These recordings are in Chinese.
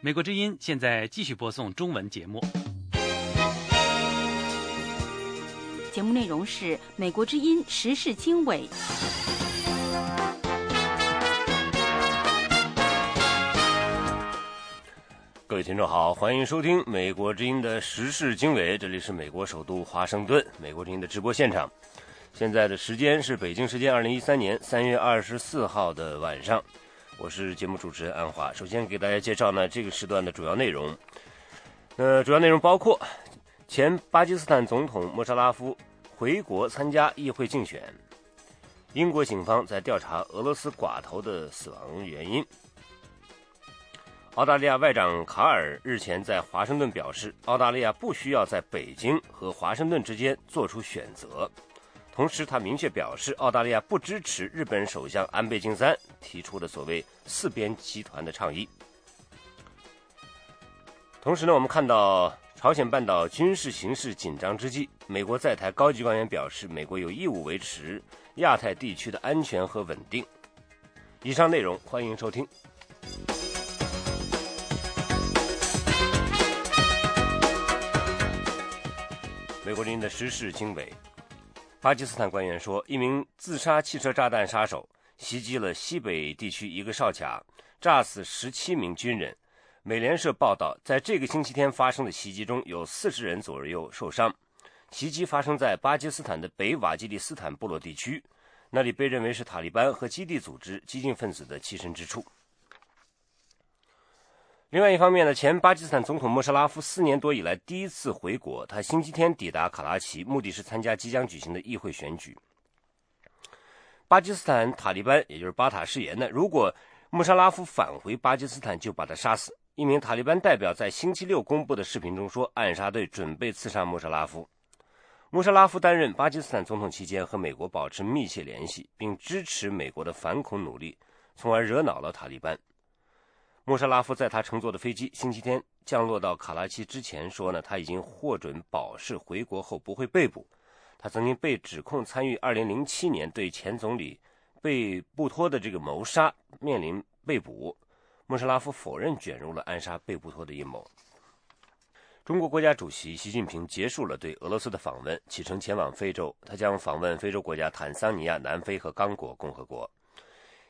美国之音现在继续播送中文节目。节目内容是美国之音时事经纬。各位听众好，欢迎收听美国之音的时事经纬，这里是美国首都华盛顿，美国之音的直播现场。现在的时间是北京时间2013年3月24号的晚上，我是节目主持人安华。首先给大家介绍呢这个时段的主要内容。主要内容包括前巴基斯坦总统莫沙拉夫回国参加议会竞选，英国警方在调查俄罗斯寡头的死亡原因。澳大利亚外长卡尔日前在华盛顿表示，澳大利亚不需要在北京和华盛顿之间做出选择。同时他明确表示，澳大利亚不支持日本首相安倍晋三提出的所谓四边集团的倡议。同时呢，我们看到朝鲜半岛军事形势紧张之际，美国在台高级官员表示，美国有义务维持亚太地区的安全和稳定。以上内容欢迎收听。美国之音的时事经纬。巴基斯坦官员说，一名自杀汽车炸弹杀手袭击了西北地区一个哨卡，炸死17名军人。美联社报道，在这个星期天发生的袭击中，有40人左右受伤。袭击发生在巴基斯坦的北瓦基里斯坦部落地区，那里被认为是塔利班和基地组织激进分子的栖身之处。另外一方面呢，前巴基斯坦总统莫沙拉夫4年多以来第一次回国，他星期天抵达卡拉奇，目的是参加即将举行的议会选举。巴基斯坦塔利班，也就是巴塔誓言呢，如果莫沙拉夫返回巴基斯坦，就把他杀死。一名塔利班代表在星期六公布的视频中说，暗杀队准备刺杀莫沙拉夫。莫沙拉夫担任巴基斯坦总统期间和美国保持密切联系，并支持美国的反恐努力，从而惹恼了塔利班。莫沙拉夫在他乘坐的飞机星期天降落到卡拉奇之前说呢，他已经获准保释回国后不会被捕。他曾经被指控参与2007年对前总理贝布托的这个谋杀，面临被捕。莫沙拉夫否认卷入了暗杀贝布托的阴谋。中国国家主席习近平结束了对俄罗斯的访问，启程前往非洲，他将访问非洲国家坦桑尼亚、南非和刚果共和国。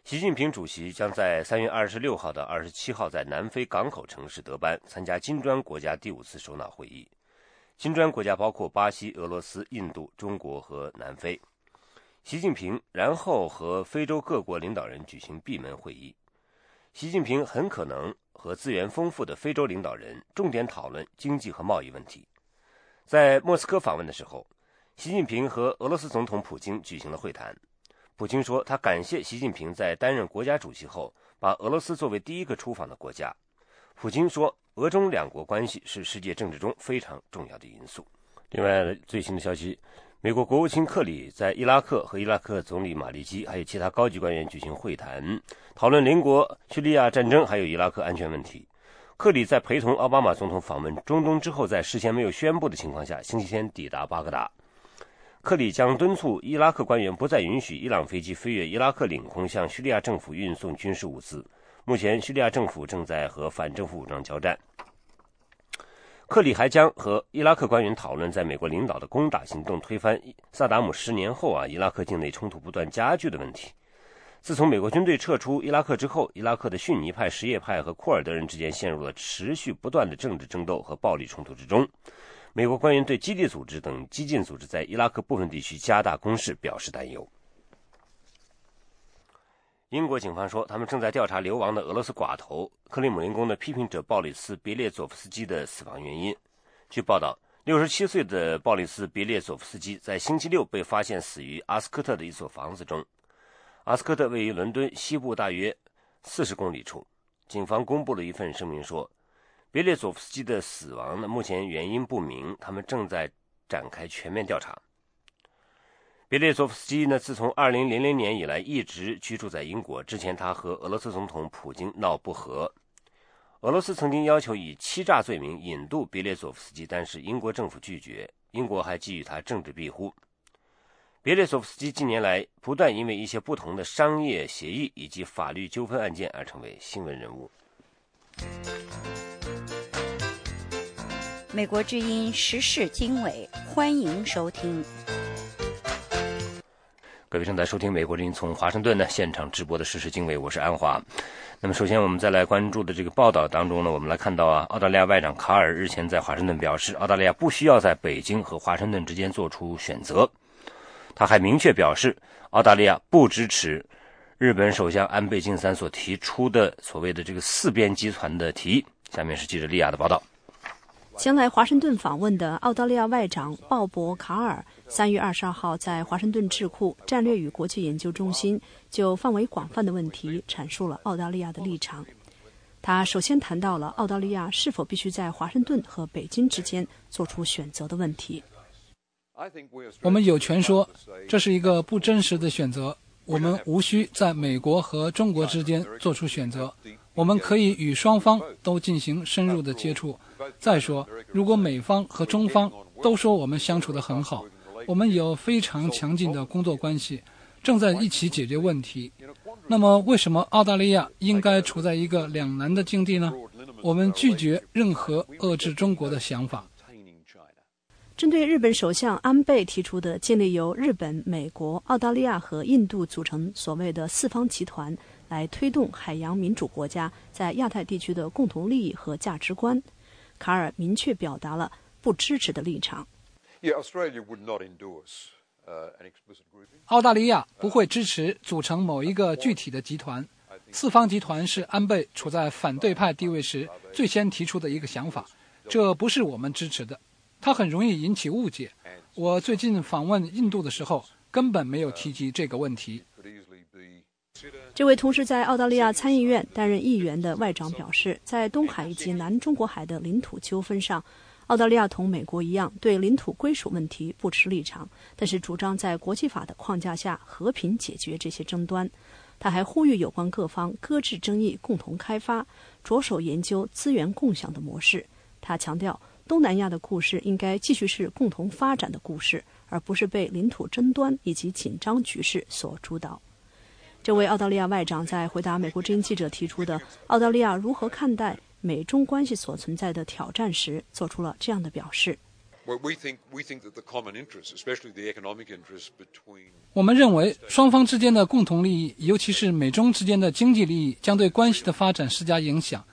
习近平主席将在3月26号到27号在南非港口城市德班参加金砖国家第5次首脑会议。金砖国家包括巴西、俄罗斯、印度、中国和南非。习近平然后和非洲各国领导人举行闭门会议。习近平很可能和资源丰富的非洲领导人重点讨论经济和贸易问题。在莫斯科访问的时候，习近平和俄罗斯总统普京举行了会谈。普京说，他感谢习近平在担任国家主席后把俄罗斯作为第一个出访的国家。普京说，俄中两国关系是世界政治中非常重要的因素。另外最新的消息，美国国务卿克里在伊拉克和伊拉克总理马利基还有其他高级官员举行会谈，讨论邻国叙利亚战争还有伊拉克安全问题。克里在陪同奥巴马总统访问中东之后，在事先没有宣布的情况下，星期天抵达巴格达。克里将敦促伊拉克官员不再允许伊朗飞机飞越伊拉克领空向叙利亚政府运送军事物资。目前叙利亚政府正在和反政府武装交战。克里还将和伊拉克官员讨论在美国领导的攻打行动推翻萨达姆10年后伊拉克境内冲突不断加剧的问题。自从美国军队撤出伊拉克之后，伊拉克的逊尼派、什叶派和库尔德人之间陷入了持续不断的政治争斗和暴力冲突之中。美国官员对基地组织等激进组织在伊拉克部分地区加大攻势表示担忧。英国警方说，他们正在调查流亡的俄罗斯寡头克里姆林宫的批评者鲍里斯·别列佐夫斯基的死亡原因。据报道，67岁的鲍里斯·别列佐夫斯基在星期六被发现死于阿斯科特的一所房子中。阿斯科特位于伦敦西部大约40公里处。警方公布了一份声明说，别列佐夫斯基的死亡呢，目前原因不明，他们正在展开全面调查。别列佐夫斯基呢，自从2000年以来一直居住在英国，之前他和俄罗斯总统普京闹不和。俄罗斯曾经要求以欺诈罪名引渡别列佐夫斯基，但是英国政府拒绝，英国还给予他政治庇护。别列索夫斯基近年来不断因为一些不同的商业协议以及法律纠纷案件而成为新闻人物。美国之音时事经纬，欢迎收听。各位正在收听美国之音从华盛顿呢现场直播的时事经纬，我是安华。那么首先我们再来关注的这个报道当中呢，我们来看到啊，澳大利亚外长卡尔日前在华盛顿表示，澳大利亚不需要在北京和华盛顿之间做出选择。他还明确表示，澳大利亚不支持日本首相安倍晋三所提出的所谓的这个四边集团的提议。下面是记者利亚的报道。前来华盛顿访问的澳大利亚外长鲍勃·卡尔3月22号在华盛顿智库战略与国际研究中心就范围广泛的问题阐述了澳大利亚的立场。他首先谈到了澳大利亚是否必须在华盛顿和北京之间做出选择的问题。我们有权说这是一个不真实的选择，我们无需在美国和中国之间做出选择，我们可以与双方都进行深入的接触。再说，如果美方和中方都说我们相处得很好，我们有非常强劲的工作关系，正在一起解决问题，那么为什么澳大利亚应该处在一个两难的境地呢？我们拒绝任何遏制中国的想法。针对日本首相安倍提出的建立由日本、美国、澳大利亚和印度组成所谓的四方集团，来推动海洋民主国家在亚太地区的共同利益和价值观，卡尔明确表达了不支持的立场。澳大利亚不会支持组成某一个具体的集团，四方集团是安倍处在反对派地位时最先提出的一个想法，这不是我们支持的，它很容易引起误解。我最近访问印度的时候根本没有提及这个问题。这位同时在澳大利亚参议院担任议员的外长表示，在东海以及南中国海的领土纠纷上，澳大利亚同美国一样对领土归属问题不持立场，但是主张在国际法的框架下和平解决这些争端。他还呼吁有关各方搁置争议，共同开发，着手研究资源共享的模式。他强调，东南亚的故事应该继续是共同发展的故事，而不是被领土争端以及紧张局势所主导。这位澳大利亚外长在回答美国之音记者提出的澳大利亚如何看待美中关系所存在的挑战时，做出了这样的表示。我们认为双方之间的共同利益，尤其是美中之间的经济利益，将对关系的发展施加影响。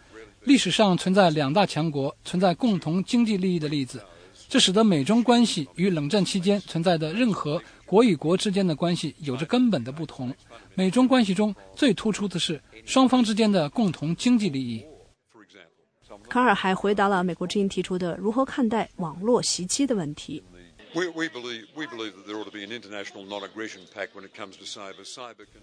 历史上存在两大强国存在共同经济利益的例子，这使得美中关系与冷战期间存在的任何国与国之间的关系有着根本的不同。美中关系中最突出的是双方之间的共同经济利益。卡尔还回答了美国之音提出的如何看待网络袭击的问题。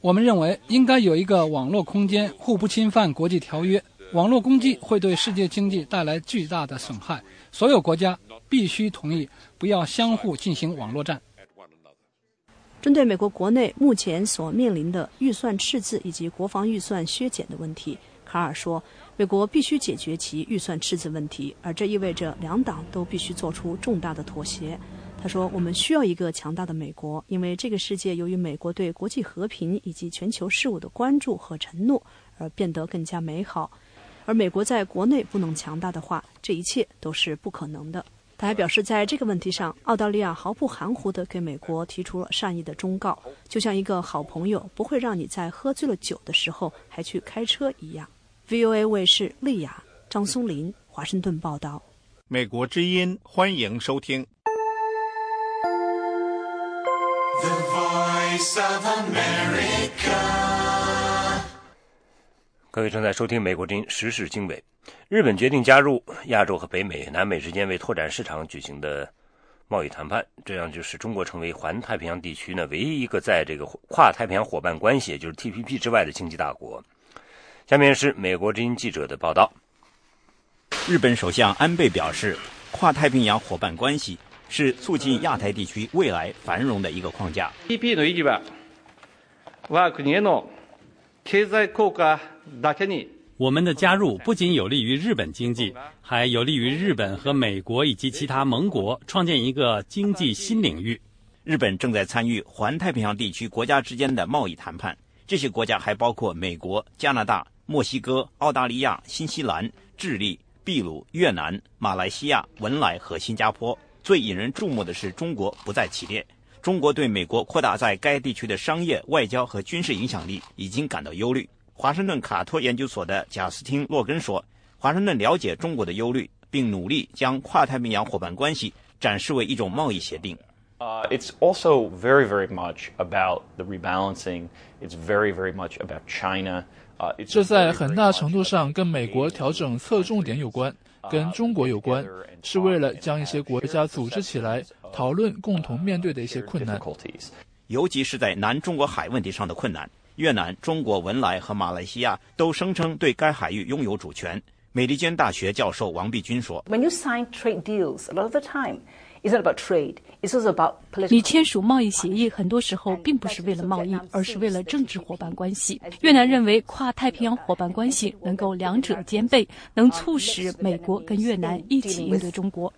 我们认为应该有一个网络空间互不侵犯国际条约，网络攻击会对世界经济带来巨大的损害，所有国家必须同意不要相互进行网络战。针对美国国内目前所面临的预算赤字以及国防预算削减的问题，卡尔说，美国必须解决其预算赤字问题，而这意味着两党都必须做出重大的妥协。他说，我们需要一个强大的美国，因为这个世界由于美国对国际和平以及全球事务的关注和承诺而变得更加美好，而美国在国内不能强大的话，这一切都是不可能的。他还表示，在这个问题上，澳大利亚毫不含糊地给美国提出了善意的忠告，就像一个好朋友不会让你在喝醉了酒的时候还去开车一样。VOA 卫视丽雅、张松林，华盛顿报道。美国之音，欢迎收听。The Voice of America。各位正在收听美国之音时事经纬。日本决定加入亚洲和北美、南美之间为拓展市场举行的贸易谈判，这样就是中国成为环太平洋地区呢唯一一个在这个跨太平洋伙伴关系，也就是 TPP 之外的经济大国。下面是美国之音记者的报道。日本首相安倍表示，跨太平洋伙伴关系是促进亚太地区未来繁荣的一个框架。TPP の意義は我国への経済効果だけに。我们的加入不仅有利于日本经济，还有利于日本和美国以及其他盟国创建一个经济新领域。日本正在参与环太平洋地区国家之间的贸易谈判，这些国家还包括美国、加拿大、墨西哥、澳大利亚、新西兰、智利、秘鲁、越南、马来西亚、文莱和新加坡。最引人注目的是中国不在其列，中国对美国扩大在该地区的商业、外交和军事影响力已经感到忧虑。华盛顿卡托研究所的贾斯汀·洛根说，华盛顿了解中国的忧虑，并努力将跨太平洋伙伴关系展示为一种贸易协定。It's also very, very much about the rebalancing. It's very, very much about China. 这在很大程度上跟美国调整侧重点有关，跟中国有关，是为了将一些国家组织起来，讨论共同面对的一些困难，尤其是在南中国海问题上的困难。越南、中国文莱和马来西亚都声称对该海域拥有主权。美利坚大学教授王必军说， When you sign trade deals, a lot of the time,你签署贸易协议，很多时候并不是为了贸易，而是为了政治伙伴关系。越南认为跨太平洋伙伴关系能够两者兼备，能促使美国跟越南一起应对中国。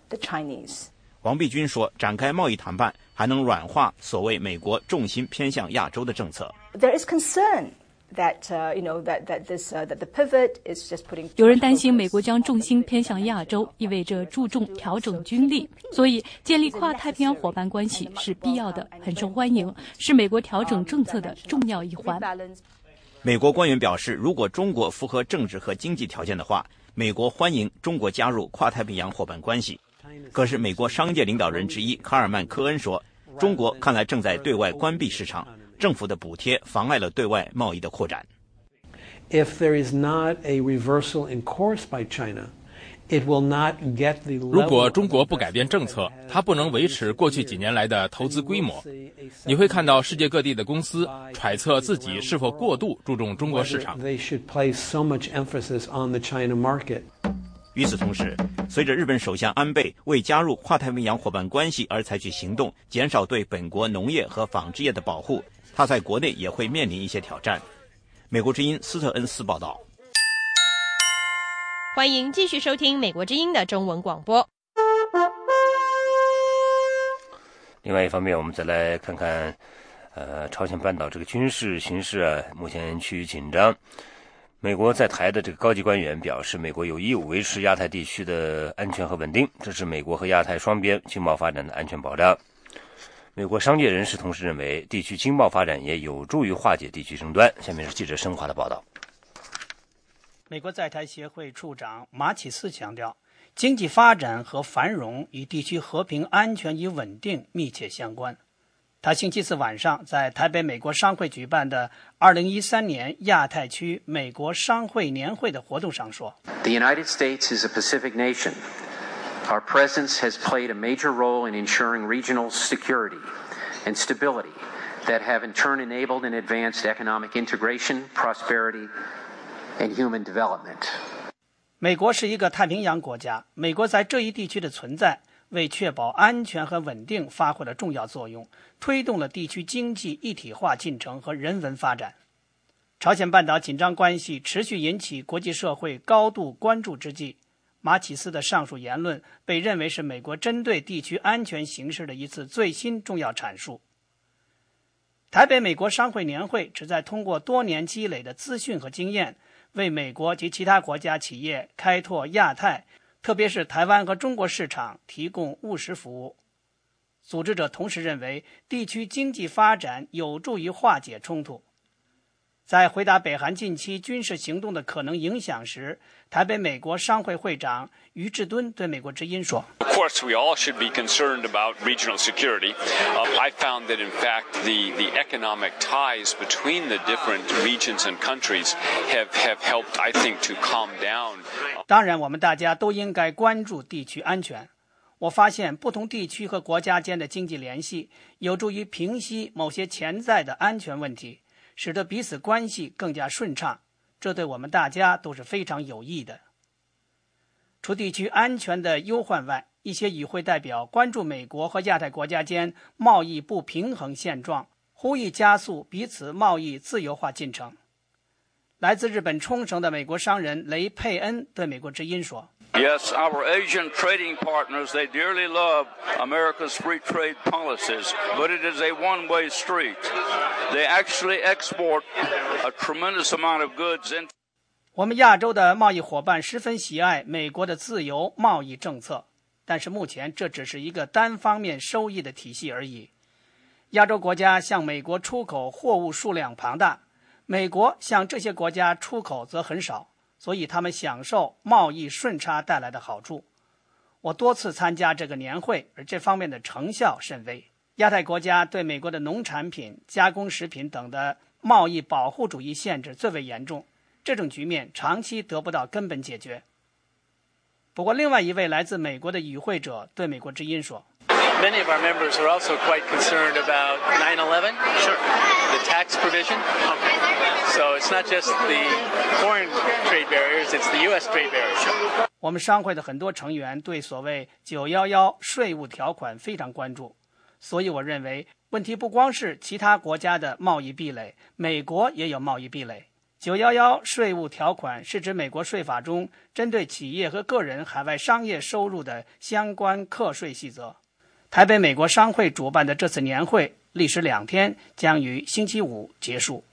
王必军说，展开贸易谈判还能软化所谓美国重心偏向亚洲的政策。There is concern.有人担心美国将重心偏向亚洲，意味着注重调整军力，所以建立跨太平洋伙伴关系是必要的，很受欢迎，是美国调整政策的重要一环。美国官员表示，如果中国符合政治和经济条件的话，美国欢迎中国加入跨太平洋伙伴关系。可是美国商界领导人之一卡尔曼·科恩说，中国看来正在对外关闭市场，政府的补贴妨碍了对外贸易的扩展。如果中国不改变政策，它不能维持过去几年来的投资规模。你会看到世界各地的公司揣测自己是否过度注重中国市场。与此同时，随着日本首相安倍为加入跨太平洋伙伴关系而采取行动，减少对本国农业和纺织业的保护，他在国内也会面临一些挑战。美国之音斯特恩斯报道。欢迎继续收听美国之音的中文广播。另外一方面，我们再来看看朝鲜半岛这个军事形势目前趋于紧张。美国在台的这个高级官员表示，美国有义务维持亚太地区的安全和稳定，这是美国和亚太双边经贸发展的安全保障。美国商界人士同时认为，地区经贸发展也有助于化解地区争端。下面是记者申华的报道。美国在台协会处长马启四强调，经济发展和繁荣与地区和平、安全与稳定密切相关。他星期四晚上在台北美国商会举办的2013年亚太区美国商会年会的活动上说， The United States is a Pacific nation. Our presence has played a major role in ensuring regional security and stability that have in turn enabled and advanced economic integration, prosperity, and human development. 美国是一个太平洋国家，美国在这一地区的存在为确保安全和稳定发挥了重要作用，推动了地区经济一体化进程和人文发展。朝鲜半岛紧张关系持续引起国际社会高度关注之际，马启斯的上述言论被认为是美国针对地区安全形势的一次最新重要阐述。台北美国商会年会旨在通过多年积累的资讯和经验，为美国及其他国家企业开拓亚太，特别是台湾和中国市场提供务实服务。组织者同时认为，地区经济发展有助于化解冲突。在回答北韩近期军事行动的可能影响时，台北美国商会会长于志敦对美国之音说， Of course, we all should be concerned about regional security. I found that, in fact, the economic ties between the different regions and countries have helped, I think, to calm down. 当然，我们大家都应该关注地区安全。我发现不同地区和国家间的经济联系有助于平息某些潜在的安全问题，使得彼此关系更加顺畅，这对我们大家都是非常有益的。除地区安全的忧患外，一些与会代表关注美国和亚太国家间贸易不平衡现状，呼吁加速彼此贸易自由化进程。来自日本冲绳的美国商人雷佩恩对美国之音说， Yes, our Asian trading partners, they dearly love America's free trade policies, but it is a one-way street. They actually export a tremendous amount of goods into 我们亚洲的贸易伙伴十分喜爱美国的自由贸易政策，但是目前这只是一个单方面收益的体系而已。亚洲国家向美国出口货物数量庞大，美国向这些国家出口则很少，所以他们享受贸易顺差带来的好处。我多次参加这个年会，而这方面的成效甚微。亚太国家对美国的农产品、加工食品等的贸易保护主义限制最为严重。这种局面长期得不到根本解决。不过，另外一位来自美国的与会者对美国之音说 Many of our members are also quite concerned about 9/11, sure. The tax provision. Okay. So it's not just the foreign trade barriers, it's the U.S. trade barriers. Sure. 我们商会的很多成员对所谓911税务条款非常关注，所以我认为问题不光是其他国家的贸易壁垒，美国也有贸易壁垒。911税务条款是指美国税法中针对企业和个人海外商业收入的相关课税细则。台北美国商会主办的这次年会历时2天，将于星期五结束。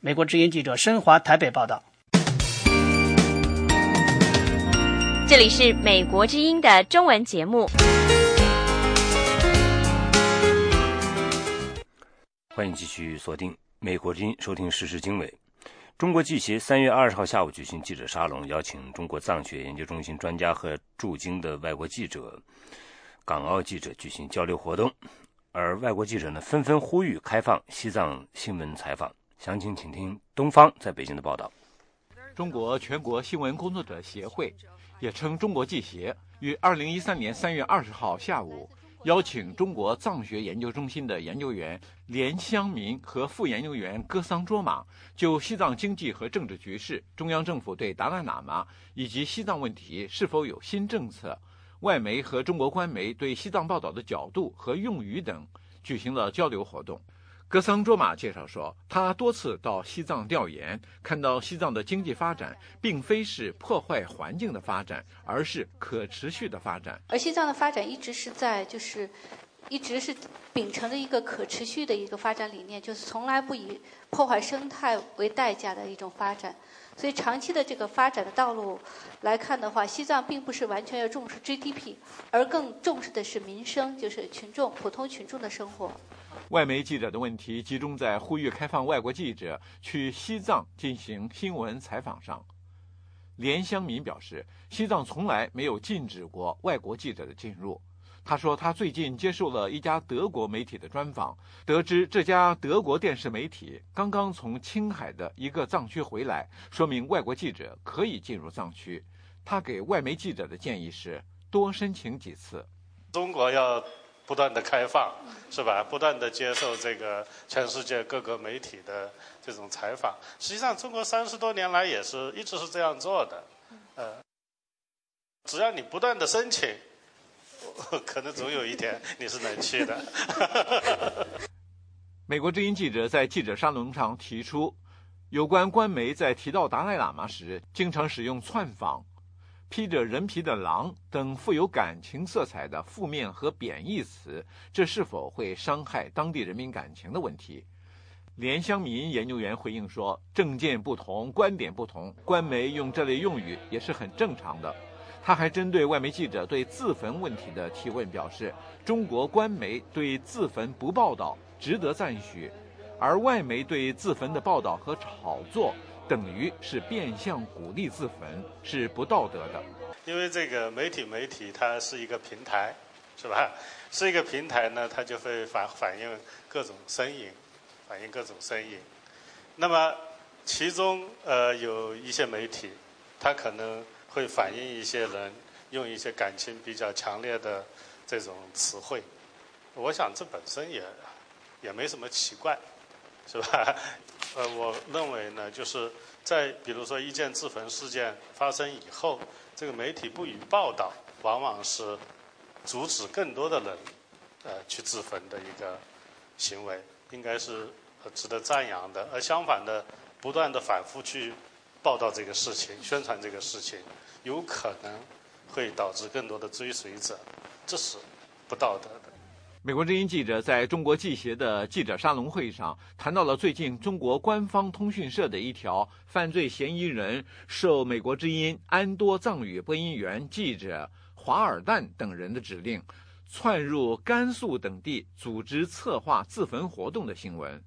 美国之音记者申华台北报道。这里是美国之音的中文节目。欢迎继续锁定美国之音，收听时事经纬。中国记协3月20号下午举行记者沙龙，邀请中国藏学研究中心专家和驻京的外国记者、港澳记者举行交流活动，而外国记者呢纷纷呼吁开放西藏新闻采访。详情请听东方在北京的报道。中国全国新闻工作者协会，也称中国记协，于2013年3月20号下午邀请中国藏学研究中心的研究员连湘民和副研究员戈桑卓玛就西藏经济和政治局势、中央政府对达赖喇嘛以及西藏问题是否有新政策、外媒和中国官媒对西藏报道的角度和用语等举行了交流活动。戈桑卓玛介绍说，他多次到西藏调研，看到西藏的经济发展并非是破坏环境的发展，而是可持续的发展。而西藏的发展一直是秉承着一个可持续的一个发展理念，就是从来不以破坏生态为代价的一种发展。所以长期的这个发展的道路来看的话，西藏并不是完全要重视 GDP， 而更重视的是民生，就是群众普通群众的生活。外媒记者的问题集中在呼吁开放外国记者去西藏进行新闻采访上。连湘民表示，西藏从来没有禁止过外国记者的进入。他说，他最近接受了一家德国媒体的专访，得知这家德国电视媒体刚刚从青海的一个藏区回来，说明外国记者可以进入藏区。他给外媒记者的建议是多申请几次。中国要不断的开放，是吧？不断的接受这个全世界各个媒体的这种采访。实际上，中国30多年来也是一直是这样做的。只要你不断的申请，可能总有一天你是能去的。美国之音记者在记者沙龙上提出，有关官媒在提到达赖喇嘛时，经常使用窜访、披着人皮的狼等富有感情色彩的负面和贬义词，这是否会伤害当地人民感情的问题。连湘民研究员回应说，政见不同，观点不同，官媒用这类用语也是很正常的。他还针对外媒记者对自焚问题的提问表示，中国官媒对自焚不报道值得赞许，而外媒对自焚的报道和炒作等于是变相鼓励自焚，是不道德的。因为这个媒体它是一个平台，是吧？是一个平台呢，它就会反映各种声音，那么其中有一些媒体，它可能会反映一些人用一些感情比较强烈的这种词汇，我想这本身也没什么奇怪，是吧？我认为呢，就是在比如说一件自焚事件发生以后，这个媒体不予报道，往往是阻止更多的人去自焚的一个行为，应该是值得赞扬的。而相反的，不断的反复去报道这个事情、宣传这个事情，有可能会导致更多的追随者，这是不道德的。美国之音记者在中国记协的记者沙龙会上谈到了最近中国官方通讯社的一条犯罪嫌疑人受美国之音安多藏语播音员记者华尔旦等人的指令，窜入甘肃等地组织策划自焚活动的新闻。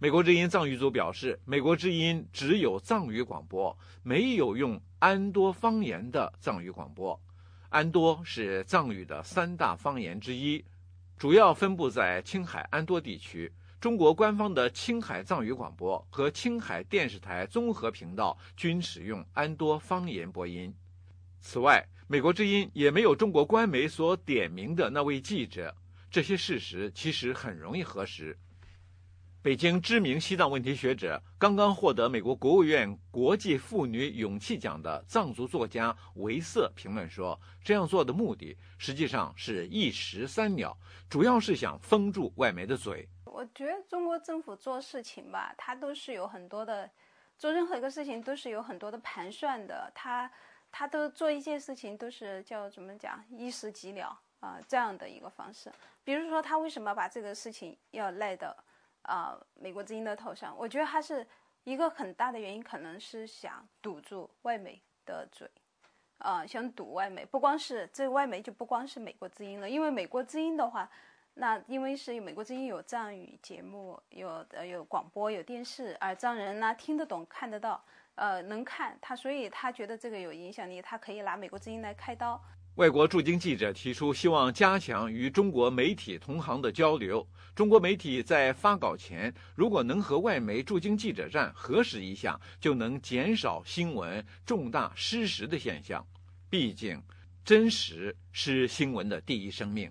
美国之音藏语组表示，美国之音只有藏语广播，没有用安多方言的藏语广播。安多是藏语的3大方言之一，主要分布在青海安多地区。中国官方的青海藏语广播和青海电视台综合频道均使用安多方言播音。此外，美国之音也没有中国官媒所点名的那位记者。这些事实其实很容易核实。北京知名西藏问题学者、刚刚获得美国国务院国际妇女勇气奖的藏族作家维瑟评论说，这样做的目的实际上是一石三鸟，主要是想封住外媒的嘴。我觉得中国政府做事情吧，它都是有很多的，做任何一个事情都是有很多的盘算的，它都做一件事情都是叫怎么讲，一石几鸟啊，这样的一个方式。比如说他为什么把这个事情要赖到美国之音的头上，我觉得它是一个很大的原因，可能是想堵住外媒的嘴，想堵外媒。不光是这外媒，就不光是美国之音了，因为美国之音的话，那因为是美国之音有藏语节目，有广播，有电视，而藏人呢听得懂，看得到，能看他，所以他觉得这个有影响力，他可以拿美国之音来开刀。外国驻京记者提出希望加强与中国媒体同行的交流，中国媒体在发稿前如果能和外媒驻京记者站核实一下，就能减少新闻重大失实的现象。毕竟真实是新闻的第一生命。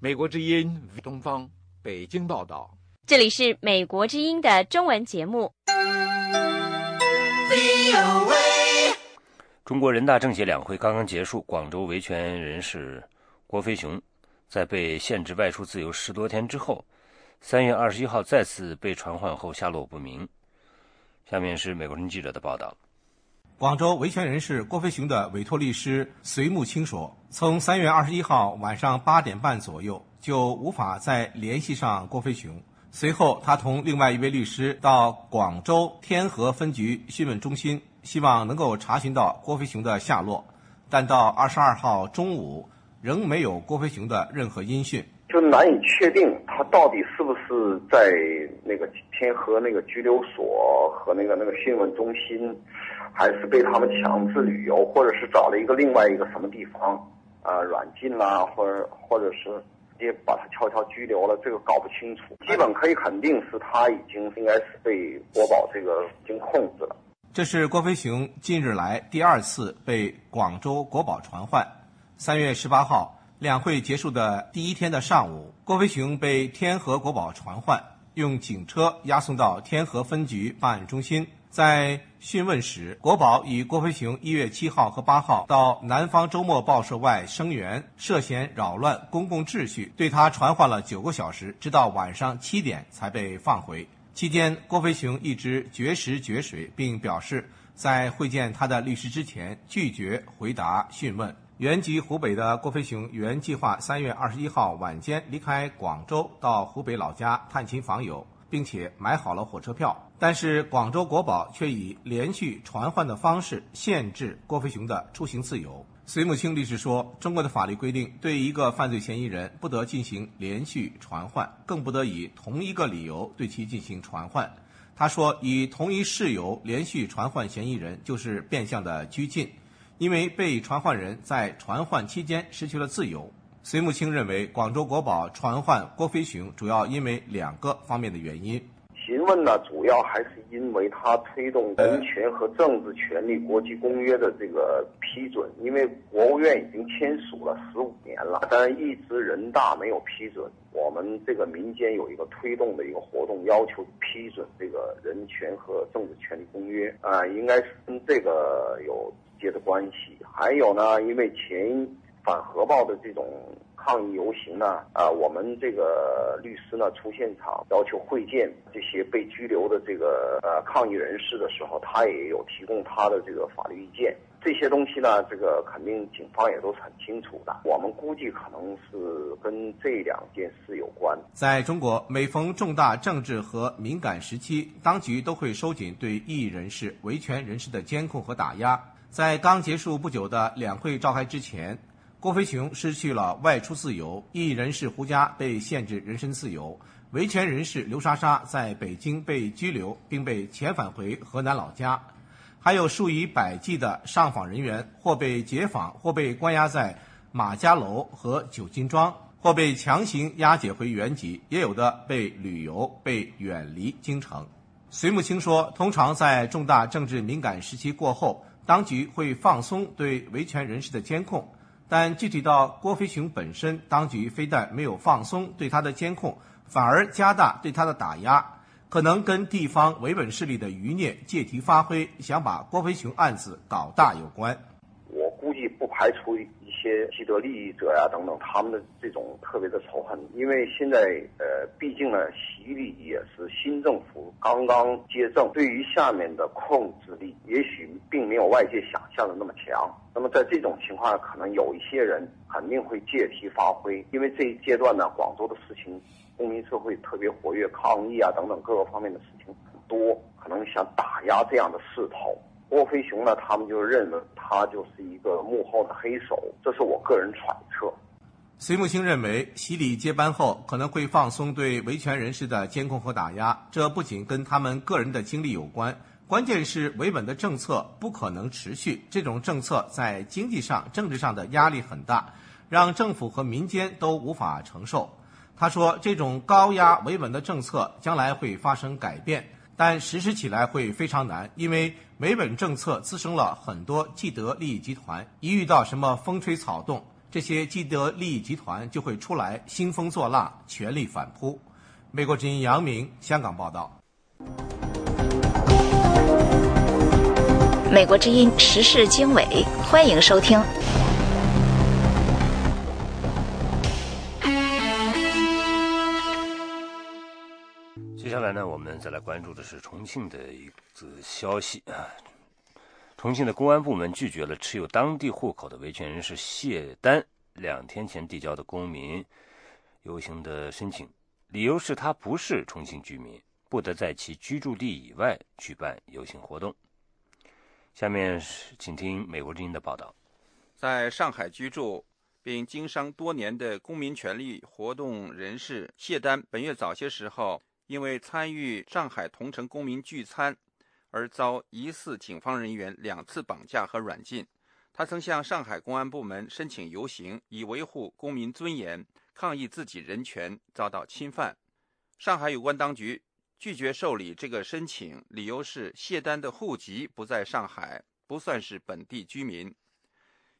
美国之音东方北京报道。这里是美国之音的中文节目。中国人大政协两会刚刚结束，广州维权人士郭飞雄在被限制外出自由10多天之后，3月21号再次被传唤后下落不明。下面是美国之音记者的报道。广州维权人士郭飞雄的委托律师隋木清说，从3月21号晚上8点半左右就无法再联系上郭飞雄，随后他同另外一位律师到广州天河分局讯问中心，希望能够查询到郭飞雄的下落，但到22号中午仍没有郭飞雄的任何音讯，就难以确定他到底是不是在那个天河那个拘留所和那个讯问中心，还是被他们强制旅游，或者是找了一个另外一个什么地方软禁啦，或者是也把他悄悄拘留了，这个搞不清楚。基本可以肯定是他已经应该是被国保这个已经控制了。这是郭飞雄近日来第2次被广州国保传唤。3月18号，两会结束的第一天的上午，郭飞雄被天河国保传唤，用警车押送到天河分局办案中心。在讯问时，国保以郭飞雄1月7号和8号到南方周末报社外声援，涉嫌扰乱公共秩序，对他传唤了9个小时，直到晚上7点才被放回。期间，郭飞雄一直绝食绝水，并表示在会见他的律师之前拒绝回答讯问。原籍湖北的郭飞雄原计划3月21号晚间离开广州到湖北老家探亲访友，并且买好了火车票，但是广州国保却以连续传唤的方式限制郭飞雄的出行自由。隋木清律师说，中国的法律规定，对一个犯罪嫌疑人不得进行连续传唤，更不得以同一个理由对其进行传唤。他说，以同一事由连续传唤嫌疑人就是变相的拘禁，因为被传唤人在传唤期间失去了自由。隋木清认为，广州国保传唤郭飞雄主要因为2个方面的原因。询问呢，主要还是因为他推动人权和政治权利国际公约的这个批准，因为国务院已经签署了15年了，但一直人大没有批准。我们这个民间有一个推动的一个活动，要求批准这个人权和政治权利公约应该是跟这个有直接的关系。还有呢，因为前反核爆的这种抗议游行呢，我们这个律师呢出现场要求会见这些被拘留的这个抗议人士的时候，他也有提供他的这个法律意见。这些东西呢，这个肯定警方也都是很清楚的。我们估计可能是跟这两件事有关。在中国，每逢重大政治和敏感时期，当局都会收紧对异议人士、维权人士的监控和打压。在刚结束不久的两会召开之前，郭飞雄失去了外出自由，异议人士胡佳被限制人身自由，维权人士刘莎莎在北京被拘留，并被遣返回河南老家。还有数以百计的上访人员或被解访，或被关押在马家楼和九金庄，或被强行押解回原籍，也有的被旅游，被远离京城。隋木清说，通常在重大政治敏感时期过后，当局会放松对维权人士的监控，但具体到郭飞雄本身，当局非但没有放松对他的监控，反而加大对他的打压，可能跟地方维稳势力的余孽借题发挥，想把郭飞雄案子搞大有关。我估计不排除一些既得利益者呀等等，他们的这种特别的仇恨，因为现在毕竟呢，习李也是新政府刚刚接政，对于下面的控制力也许并没有外界想象的那么强。那么在这种情况，可能有一些人肯定会借题发挥，因为这一阶段呢，广州的事情，公民社会特别活跃，抗议啊等等各个方面的事情很多，可能想打压这样的势头。郭飞雄呢，他们就认为他就是一个幕后的黑手，这是我个人揣测。隋木清认为，习李接班后可能会放松对维权人士的监控和打压，这不仅跟他们个人的经历有关，关键是维稳的政策不可能持续，这种政策在经济上、政治上的压力很大，让政府和民间都无法承受。他说，这种高压维稳的政策将来会发生改变，但实施起来会非常难，因为维稳政策滋生了很多既得利益集团，一遇到什么风吹草动，这些既得利益集团就会出来兴风作浪，全力反扑。美国之音杨明，香港报道。美国之音时事经纬，欢迎收听。接下来呢，我们再来关注的是重庆的一则消息啊。重庆的公安部门拒绝了持有当地户口的维权人士谢丹2天前递交的公民游行的申请，理由是他不是重庆居民，不得在其居住地以外举办游行活动。下面请听美国之音的报道。在上海居住并经商多年的公民权利活动人士谢丹，本月早些时候因为参与上海同城公民聚餐而遭疑似警方人员2次绑架和软禁。他曾向上海公安部门申请游行，以维护公民尊严，抗议自己人权遭到侵犯。上海有关当局拒绝受理这个申请，理由是谢丹的户籍不在上海，不算是本地居民。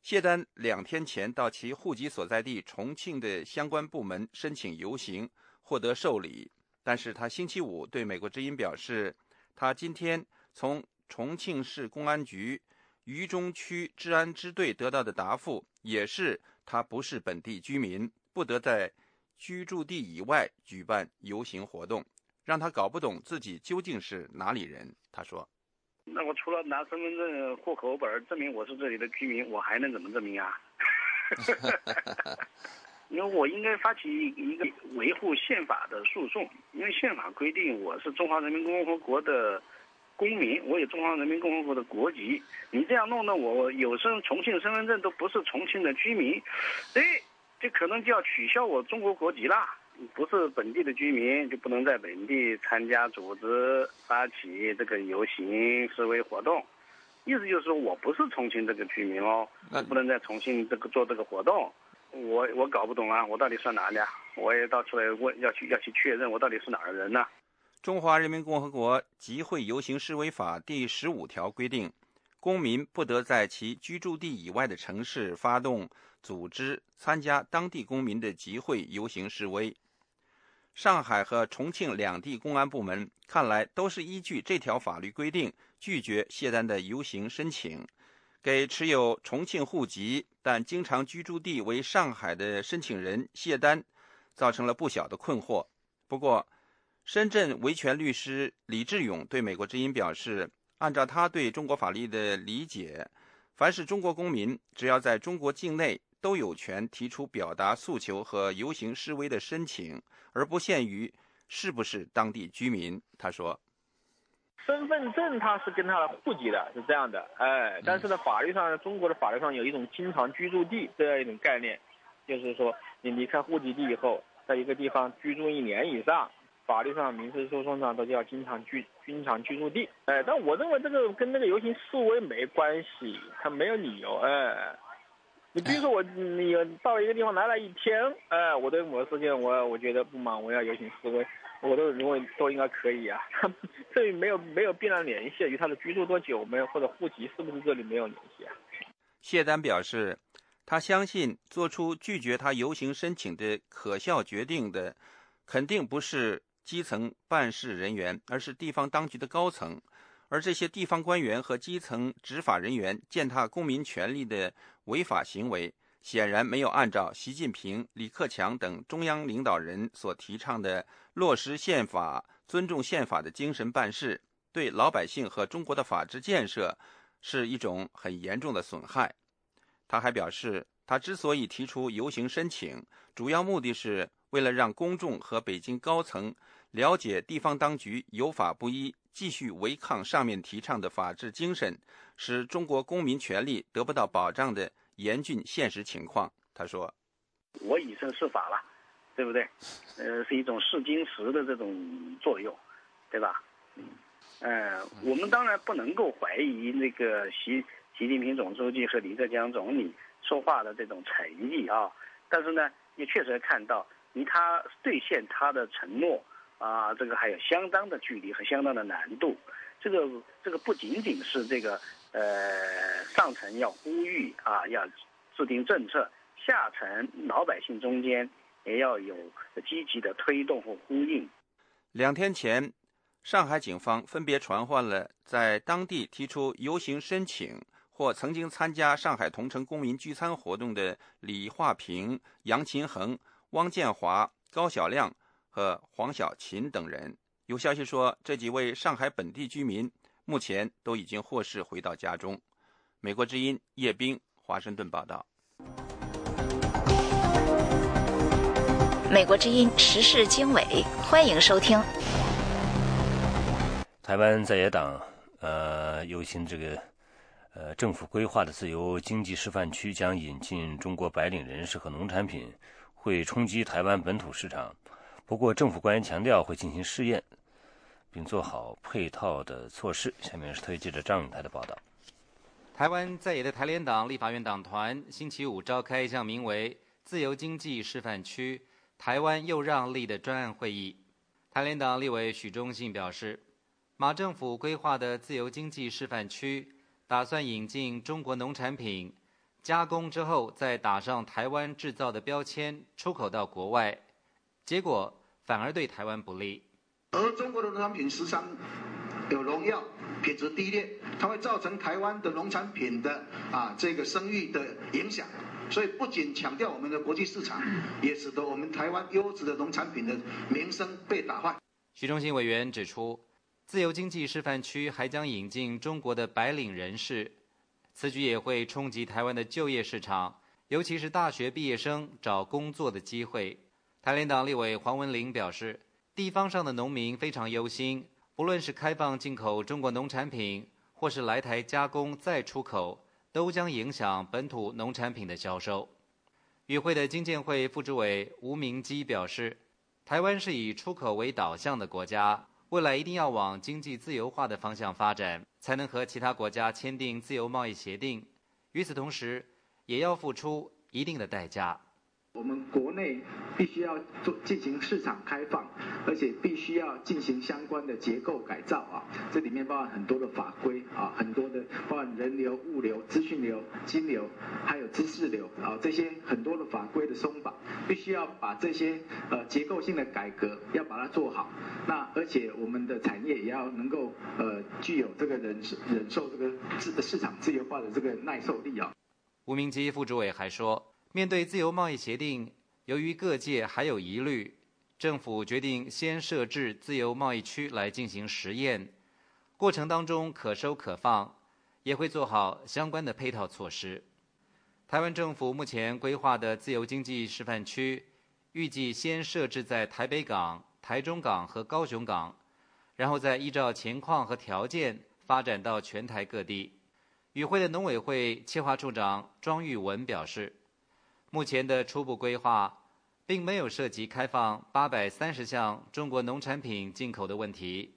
谢丹2天前到其户籍所在地重庆的相关部门申请游行，获得受理。但是他星期五对美国之音表示，他今天从重庆市公安局渝中区治安支队得到的答复也是他不是本地居民，不得在居住地以外举办游行活动，让他搞不懂自己究竟是哪里人。他说，那我除了拿身份证、户口本证明我是这里的居民，我还能怎么证明啊？因为我应该发起一个维护宪法的诉讼，因为宪法规定我是中华人民共和国的公民，我有中华人民共和国的国籍。你这样弄得我有重庆身份证都不是重庆的居民，这可能就要取消我中国国籍啦。不是本地的居民就不能在本地参加、组织、发起这个游行示威活动。意思就是我不是重庆这个居民喽，不能在重庆做这个活动。我搞不懂啊，我到底算哪里啊？我也到处来问，要去确认我到底是哪儿的人呢？中华人民共和国集会游行示威法第15条规定，公民不得在其居住地以外的城市发动、组织、参加当地公民的集会游行示威。上海和重庆2地公安部门看来都是依据这条法律规定拒绝谢丹的游行申请，给持有重庆户籍但经常居住地为上海的申请人谢丹造成了不小的困惑。不过，深圳维权律师李志勇对美国之音表示，按照他对中国法律的理解，凡是中国公民，只要在中国境内都有权提出表达诉求和游行示威的申请，而不限于是不是当地居民。他说，身份证它是跟它的户籍的是这样的，但是呢，法律上中国的法律上有一种经常居住地这样一种概念，就是说你离开户籍地以后，在一个地方居住1年以上，法律上民事诉讼上都叫经常居住地。但我认为这个跟那个游行示威没关系，它没有理由。你比如说你到了一个地方来了1天，我对某个事情我觉得不满，我要游行示威，我都认为都应该可以啊。这没有必然联系与他的居住多久，没有或者户籍是不是这里没有联系啊。谢丹表示，他相信做出拒绝他游行申请的可笑决定的肯定不是基层办事人员，而是地方当局的高层，而这些地方官员和基层执法人员践踏公民权利的违法行为，显然没有按照习近平、李克强等中央领导人所提倡的落实宪法、尊重宪法的精神办事，对老百姓和中国的法治建设是一种很严重的损害。他还表示，他之所以提出游行申请，主要目的是为了让公众和北京高层了解地方当局有法不依，继续违抗上面提倡的法治精神，使中国公民权利得不到保障的严峻现实情况。他说，我以身试法了，对不对？是一种试金石的这种作用，对吧？我们当然不能够怀疑那个习近平总书记和李克强总理说话的这种诚意啊，但是呢，也确实看到离他兑现他的承诺啊，这个还有相当的距离和相当的难度。这个不仅仅是这个上层要呼吁啊，要制定政策，下层老百姓中间也要有积极的推动和呼应。2天前，上海警方分别传唤了在当地提出游行申请或曾经参加上海同城公民聚餐活动的李化平、杨勤恒、汪建华、高晓亮和黄小琴等人。有消息说，这几位上海本地居民目前都已经获释回到家中。美国之音叶冰，华盛顿报道。美国之音时事经纬，欢迎收听。台湾在野党游行这个政府规划的自由经济示范区将引进中国白领人士和农产品，会冲击台湾本土市场。不过政府官员强调会进行试验并做好配套的措施。下面是特约记者张永台的报道。台湾在野的台联党立法院党团星期5召开一项名为自由经济示范区台湾又让利的专案会议。台联党立委许忠信表示，马政府规划的自由经济示范区打算引进中国农产品，加工之后再打上台湾制造的标签出口到国外，结果反而对台湾不利。而中国的农产品时常有农药，品质低劣，它会造成台湾的农产品的这个声誉的影响。所以不仅强调我们的国际市场，也使得我们台湾优质的农产品的名声被打坏。徐忠信委员指出，自由经济示范区还将引进中国的白领人士，此举也会冲击台湾的就业市场，尤其是大学毕业生找工作的机会。台联党立委黄文玲表示，地方上的农民非常忧心，不论是开放进口中国农产品，或是来台加工再出口，都将影响本土农产品的销售。与会的经建会副主委吴明基表示，台湾是以出口为导向的国家，未来一定要往经济自由化的方向发展，才能和其他国家签订自由贸易协定。与此同时，也要付出一定的代价。我们国内必须要进行市场开放，而且必须要进行相关的结构改造啊，这里面包含很多的法规啊，很多的包含人流、物流、资讯流、金流，还有知识流啊，这些很多的法规的松绑，必须要把这些结构性的改革要把它做好。那而且我们的产业也要能够具有这个忍受这个市场自由化的这个耐受力啊。吴明基副主委还说，面对自由贸易协定，由于各界还有疑虑，政府决定先设置自由贸易区来进行实验，过程当中可收可放，也会做好相关的配套措施。台湾政府目前规划的自由经济示范区，预计先设置在台北港、台中港和高雄港，然后再依照情况和条件发展到全台各地。与会的农委会企划处长庄玉文表示，目前的初步规划并没有涉及开放830项中国农产品进口的问题。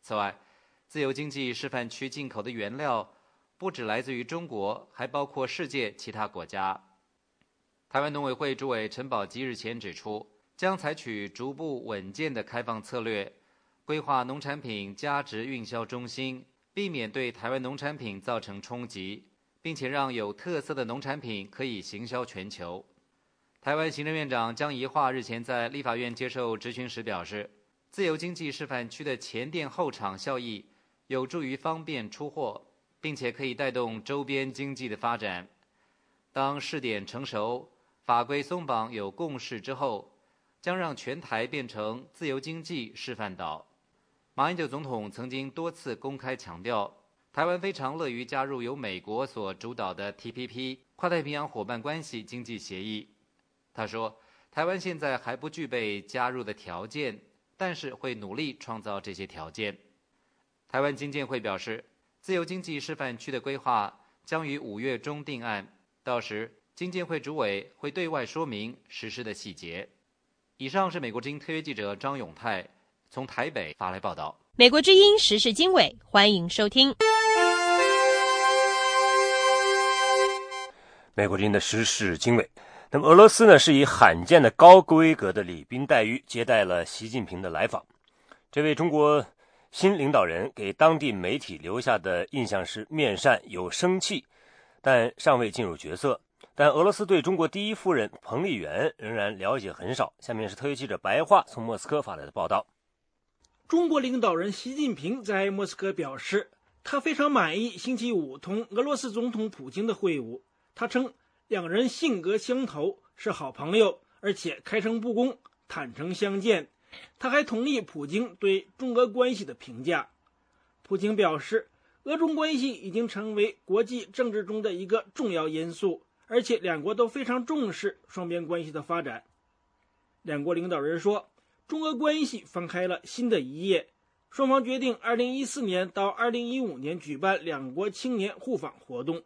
此外，自由经济示范区进口的原料不只来自于中国，还包括世界其他国家。台湾农委会主委陈宝基日前指出，将采取逐步稳健的开放策略，规划农产品价值运销中心，避免对台湾农产品造成冲击，并且让有特色的农产品可以行销全球。台湾行政院长江宜桦日前在立法院接受质询时表示，自由经济示范区的前店后厂效益有助于方便出货，并且可以带动周边经济的发展。当试点成熟，法规松绑有共识之后，将让全台变成自由经济示范岛。马英九总统曾经多次公开强调，台湾非常乐于加入由美国所主导的 TPP 跨太平洋伙伴关系经济协议。他说，台湾现在还不具备加入的条件，但是会努力创造这些条件。台湾经建会表示，自由经济示范区的规划将于5月中定案，到时经建会主委会对外说明实施的细节。以上是美国之音特约记者张永泰从台北发来报道。美国之音时事经纬，欢迎收听。美国之音的时事经纬。那么俄罗斯呢，是以罕见的高规格的礼宾待遇接待了习近平的来访。这位中国新领导人给当地媒体留下的印象是面善有生气，但尚未进入角色。但俄罗斯对中国第一夫人彭丽媛仍然了解很少。下面是特约记者白桦从莫斯科发来的报道。中国领导人习近平在莫斯科表示，他非常满意星期五同俄罗斯总统普京的会晤。他称两人性格相投，是好朋友，而且开诚布公，坦诚相见。他还同意普京对中俄关系的评价。普京表示，俄中关系已经成为国际政治中的一个重要因素，而且两国都非常重视双边关系的发展。两国领导人说，中俄关系翻开了新的一页，双方决定2014年到2015年举办两国青年互访活动。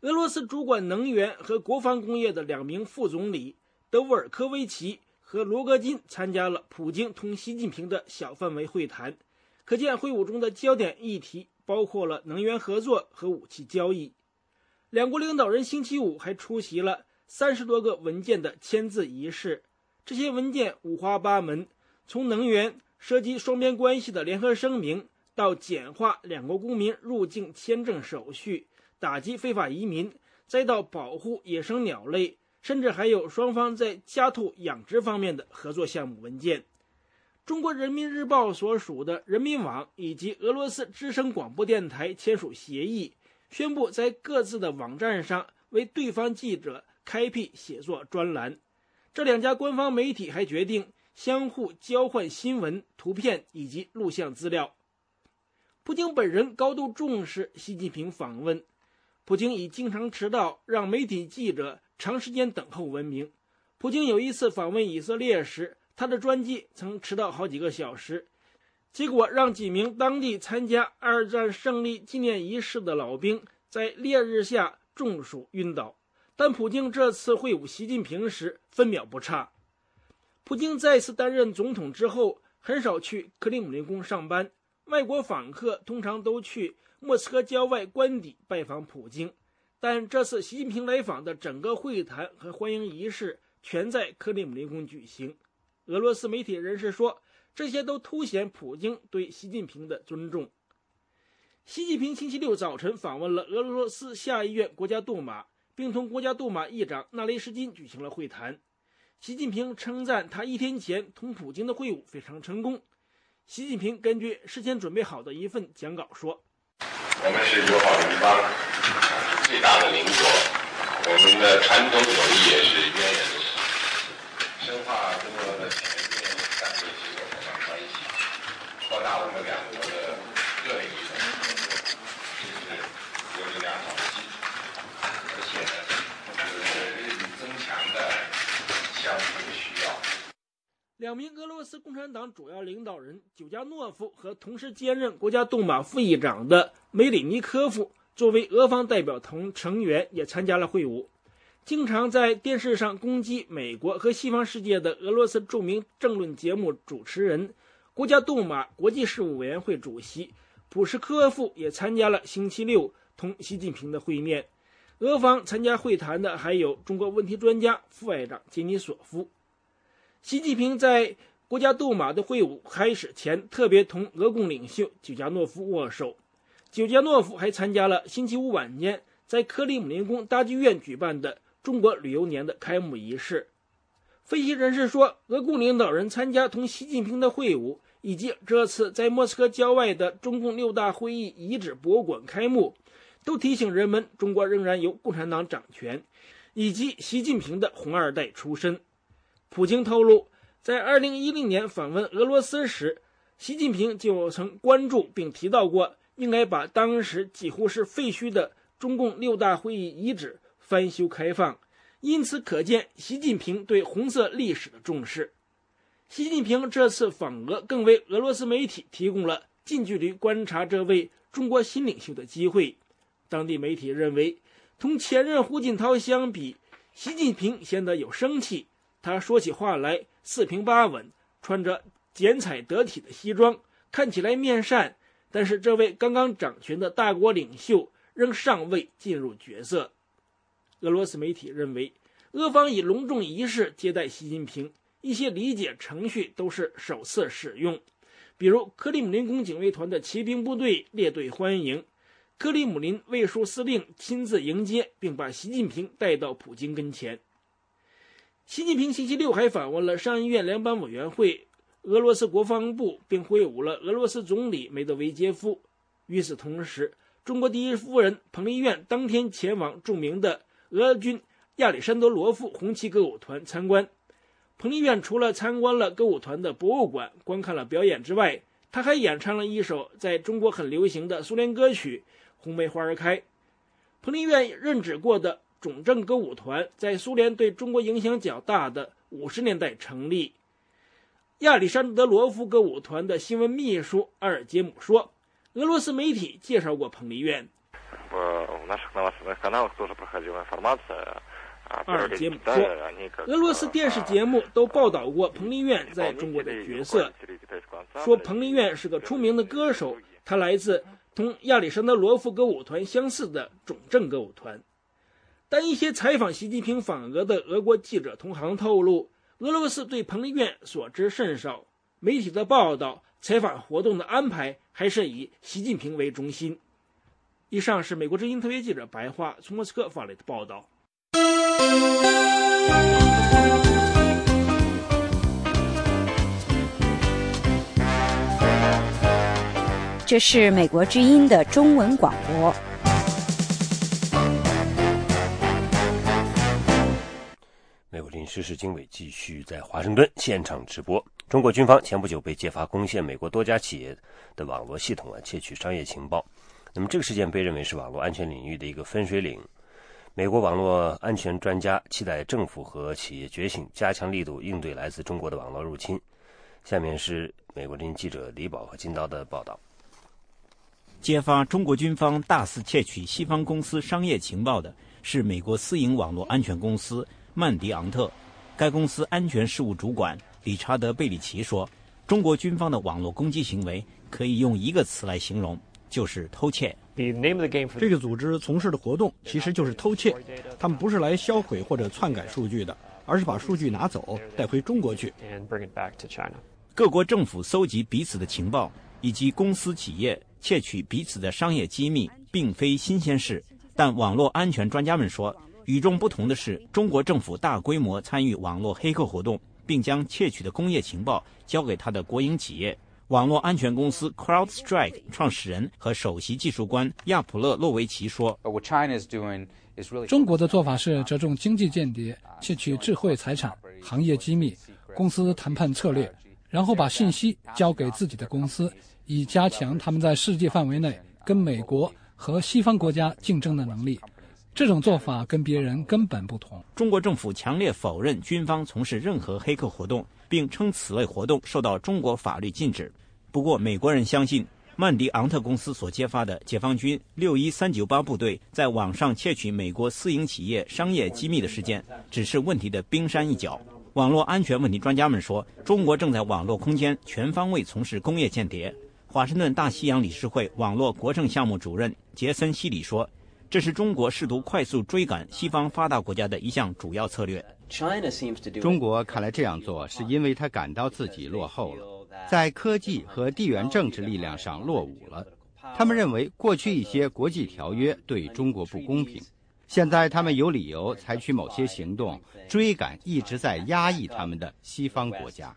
俄罗斯主管能源和国防工业的两名副总理德沃尔科维奇和罗格金参加了普京同习近平的小范围会谈，可见会晤中的焦点议题包括了能源合作和武器交易。两国领导人星期五还出席了30多个文件的签字仪式，这些文件五花八门，从能源、涉及双边关系的联合声明，到简化两国公民入境签证手续、打击非法移民，再到保护野生鸟类，甚至还有双方在家兔养殖方面的合作项目文件。中国人民日报所属的人民网以及俄罗斯之声广播电台签署协议，宣布在各自的网站上为对方记者开辟写作专栏。这两家官方媒体还决定相互交换新闻、图片以及录像资料。普京本人高度重视习近平访问，普京以经常迟到、让媒体记者长时间等候闻名。普京有一次访问以色列时，他的专机曾迟到好几个小时，结果让几名当地参加二战胜利纪念仪式的老兵在烈日下中暑晕倒。但普京这次会晤习近平时分秒不差。普京再次担任总统之后，很少去克里姆林宫上班，外国访客通常都去莫斯科郊外官邸拜访普京，但这次习近平来访的整个会谈和欢迎仪式全在克里姆林宫举行。俄罗斯媒体人士说，这些都凸显普京对习近平的尊重。习近平星期六早晨访问了俄罗斯下议院国家杜马，并同国家杜马议长纳雷什金举行了会谈。习近平称赞他一天前同普京的会晤非常成功。习近平根据事先准备好的一份讲稿说，我们是友好邻邦最大的邻国，我们的传统友谊也是渊源的，深化中国的全面战略合作伙伴关系，扩大我们两国的各领域的合作，这是有着良好的基础，而且呢有着日益增强的相互的需要。两名俄罗斯共产党主要领导人九加诺夫和同时兼任国家杜马副议长的梅里尼科夫作为俄方代表团成员也参加了会晤。经常在电视上攻击美国和西方世界的俄罗斯著名政论节目主持人、国家杜马国际事务委员会主席普什科夫也参加了星期六同习近平的会面。俄方参加会谈的还有中国问题专家副外长杰尼索夫。习近平在国家杜马的会晤开始前特别同俄共领袖九加诺夫握手。九加诺夫还参加了星期五晚间在克里姆林宫大剧院举办的中国旅游年的开幕仪式。分析人士说，俄共领导人参加同习近平的会晤，以及这次在莫斯科郊外的中共六大会议遗址博物馆开幕，都提醒人们中国仍然由共产党掌权，以及习近平的红二代出身。普京透露，在2010年访问俄罗斯时，习近平就曾关注并提到过应该把当时几乎是废墟的中共六大会议遗址翻修开放，因此可见习近平对红色历史的重视。习近平这次访俄更为俄罗斯媒体提供了近距离观察这位中国新领袖的机会。当地媒体认为，同前任胡锦涛相比，习近平显得有生气，他说起话来四平八稳，穿着剪彩得体的西装，看起来面善，但是这位刚刚掌权的大国领袖仍尚未进入角色。俄罗斯媒体认为，俄方以隆重仪式接待习近平，一些理解程序都是首次使用，比如克里姆林宫警卫团的骑兵部队列队欢迎，克里姆林卫戍司令亲自迎接并把习近平带到普京跟前。习近平星期六还访问了上议院联邦委员会、俄罗斯国防部，并会晤了俄罗斯总理梅德韦杰夫。与此同时，中国第一夫人彭丽媛当天前往著名的俄军亚历山德罗夫红旗歌舞团参观。彭丽媛除了参观了歌舞团的博物馆，观看了表演之外，她还演唱了一首在中国很流行的苏联歌曲《红梅花儿开》。彭丽媛任职过的总政歌舞团在苏联对中国影响较大的50年代成立。亚历山德罗夫歌舞团的新闻秘书阿尔杰姆说，俄罗斯媒体介绍过彭丽媛。阿尔杰姆说，俄罗斯电视节目都报道过彭丽媛在中国的角色，说彭丽媛是个出名的歌手，她来自同亚历山德罗夫歌舞团相似的总政歌舞团。但一些采访习近平访俄的俄国记者同行透露，俄罗斯对彭丽媛所知甚少，媒体的报道、采访活动的安排还是以习近平为中心。以上是美国之音特约记者白桦从莫斯科发来的报道。这是美国之音的中文广播。美国之音时事经纬继续在华盛顿现场直播。中国军方前不久被揭发攻陷美国多家企业的网络系统窃取商业情报。那么这个事件被认为是网络安全领域的一个分水岭。美国网络安全专家期待政府和企业觉醒，加强力度应对来自中国的网络入侵。下面是美国之音记者李宝和金刀的报道。揭发中国军方大肆窃取西方公司商业情报的是美国私营网络安全公司曼迪昂特。该公司安全事务主管理查德·贝里奇说，中国军方的网络攻击行为可以用一个词来形容，就是偷窃。这个组织从事的活动其实就是偷窃，他们不是来销毁或者篡改数据的，而是把数据拿走带回中国去。各国政府搜集彼此的情报，以及公司企业窃取彼此的商业机密，并非新鲜事。但网络安全专家们说，与众不同的是，中国政府大规模参与网络黑客活动，并将窃取的工业情报交给他的国营企业。网络安全公司 CrowdStrike 创始人和首席技术官亚普勒·洛维奇说，中国的做法是折中经济间谍，窃取智慧财产、行业机密、公司谈判策略，然后把信息交给自己的公司，以加强他们在世界范围内跟美国和西方国家竞争的能力。这种做法跟别人根本不同。中国政府强烈否认军方从事任何黑客活动，并称此类活动受到中国法律禁止。不过，美国人相信曼迪昂特公司所揭发的解放军61398部队在网上窃取美国私营企业商业机密的事件，只是问题的冰山一角。网络安全问题专家们说，中国正在网络空间全方位从事工业间谍。华盛顿大西洋理事会网络国政项目主任杰森·西里说，这是中国试图快速追赶西方发达国家的一项主要策略。中国看来这样做是因为他感到自己落后了，在科技和地缘政治力量上落伍了。他们认为过去一些国际条约对中国不公平，现在他们有理由采取某些行动追赶一直在压抑他们的西方国家。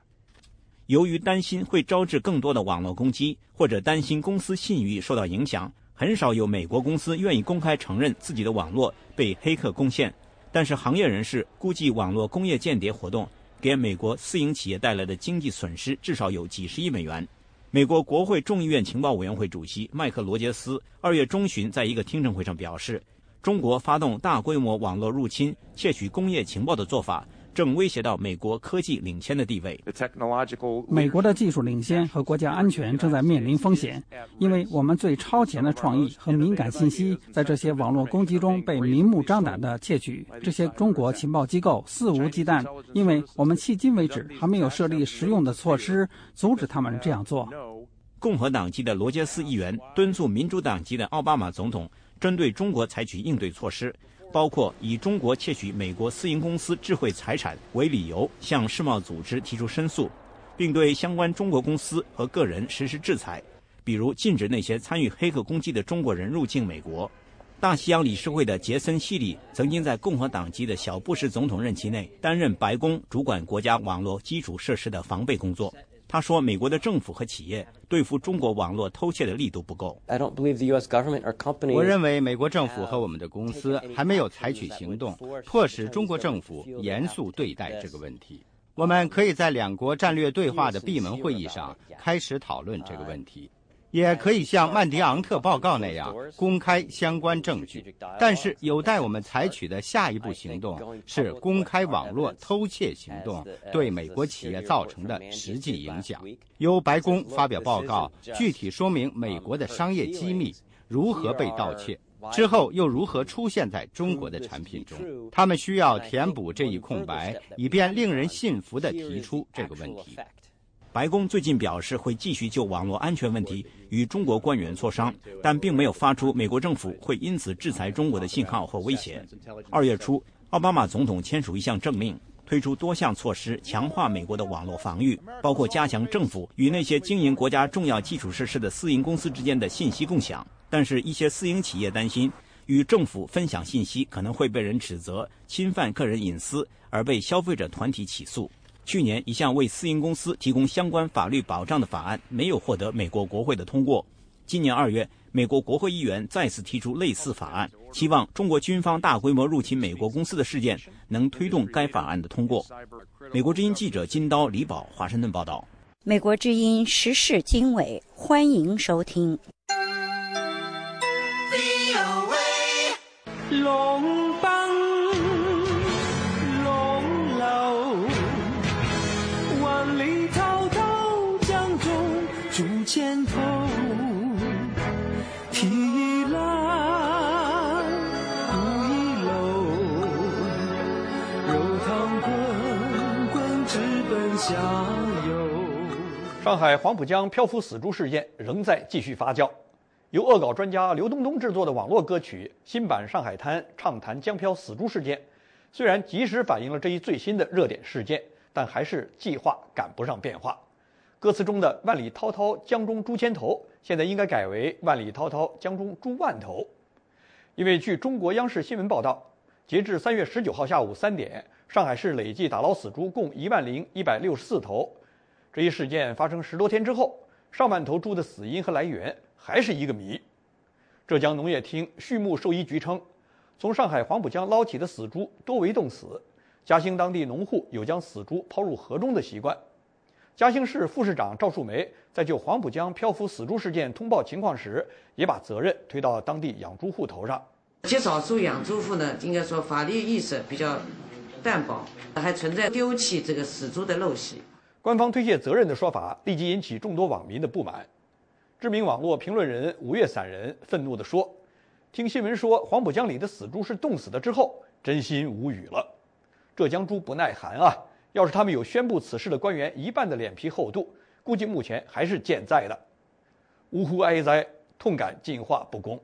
由于担心会招致更多的网络攻击，或者担心公司信誉受到影响，很少有美国公司愿意公开承认自己的网络被黑客攻陷，但是行业人士估计网络工业间谍活动给美国私营企业带来的经济损失至少有几十亿美元。美国国会众议院情报委员会主席麦克罗杰斯2月中旬在一个听证会上表示，中国发动大规模网络入侵、窃取工业情报的做法正威胁到美国科技领先的地位。美国的技术领先和国家安全正在面临风险，因为我们最超前的创意和敏感信息在这些网络攻击中被明目张胆地窃取。这些中国情报机构肆无忌惮，因为我们迄今为止还没有设立实用的措施阻止他们这样做。共和党籍的罗杰斯议员敦促民主党籍的奥巴马总统针对中国采取应对措施，包括以中国窃取美国私营公司智慧财产为理由向世贸组织提出申诉，并对相关中国公司和个人实施制裁，比如禁止那些参与黑客攻击的中国人入境美国。大西洋理事会的杰森·希里曾经在共和党籍的小布什总统任期内担任白宫主管国家网络基础设施的防备工作。他说，美国的政府和企业对付中国网络偷窃的力度不够。我认为美国政府和我们的公司还没有采取行动，迫使中国政府严肃对待这个问题。我们可以在两国战略对话的闭门会议上开始讨论这个问题，也可以像曼迪昂特报告那样公开相关证据，但是有待我们采取的下一步行动是公开网络偷窃行动对美国企业造成的实际影响，由白宫发表报告，具体说明美国的商业机密如何被盗窃，之后又如何出现在中国的产品中。他们需要填补这一空白，以便令人信服地提出这个问题。白宫最近表示会继续就网络安全问题与中国官员磋商，但并没有发出美国政府会因此制裁中国的信号或威胁。2月初，奥巴马总统签署一项政令，推出多项措施强化美国的网络防御，包括加强政府与那些经营国家重要基础设施的私营公司之间的信息共享。但是，一些私营企业担心与政府分享信息可能会被人指责侵犯个人隐私，而被消费者团体起诉。去年一项为私营公司提供相关法律保障的法案没有获得美国国会的通过。今年2月，美国国会议员再次提出类似法案，期望中国军方大规模入侵美国公司的事件能推动该法案的通过。美国之音记者金刀、李宝，华盛顿报道。美国之音时事经纬，欢迎收听。肩头提拉不一搂，肉汤滚滚直奔下游。上海黄浦江漂浮死猪事件仍在继续发酵，由恶搞专家刘东东制作的网络歌曲新版《上海滩》畅谈江漂死猪事件，虽然及时反映了这一最新的热点事件，但还是计划赶不上变化。歌词中的“万里滔滔江中诸千头”现在应该改为“万里滔滔江中诸万头”，因为据中国央视新闻报道，截至3月19号下午3点，上海市累计打捞死猪共10,164头。这一事件发生10多天之后，上万头猪的死因和来源还是一个谜。浙江农业厅畜牧兽医局称，从上海黄浦江捞起的死猪多为冻死，嘉兴当地农户有将死猪抛入河中的习惯。嘉兴市副市长赵树梅在就黄浦江漂浮死猪事件通报情况时，也把责任推到当地养猪户头上。极少数养猪户呢，应该说法律意识比较淡薄，还存在丢弃这个死猪的陋习。官方推卸责任的说法立即引起众多网民的不满。知名网络评论人吴月散人愤怒地说，听新闻说黄浦江里的死猪是冻死的之后，真心无语了。浙江猪不耐寒啊，要是他们有宣布此事的官员一半的脸皮厚度，估计目前还是健在的。呜呼哀哉，痛感进化不公。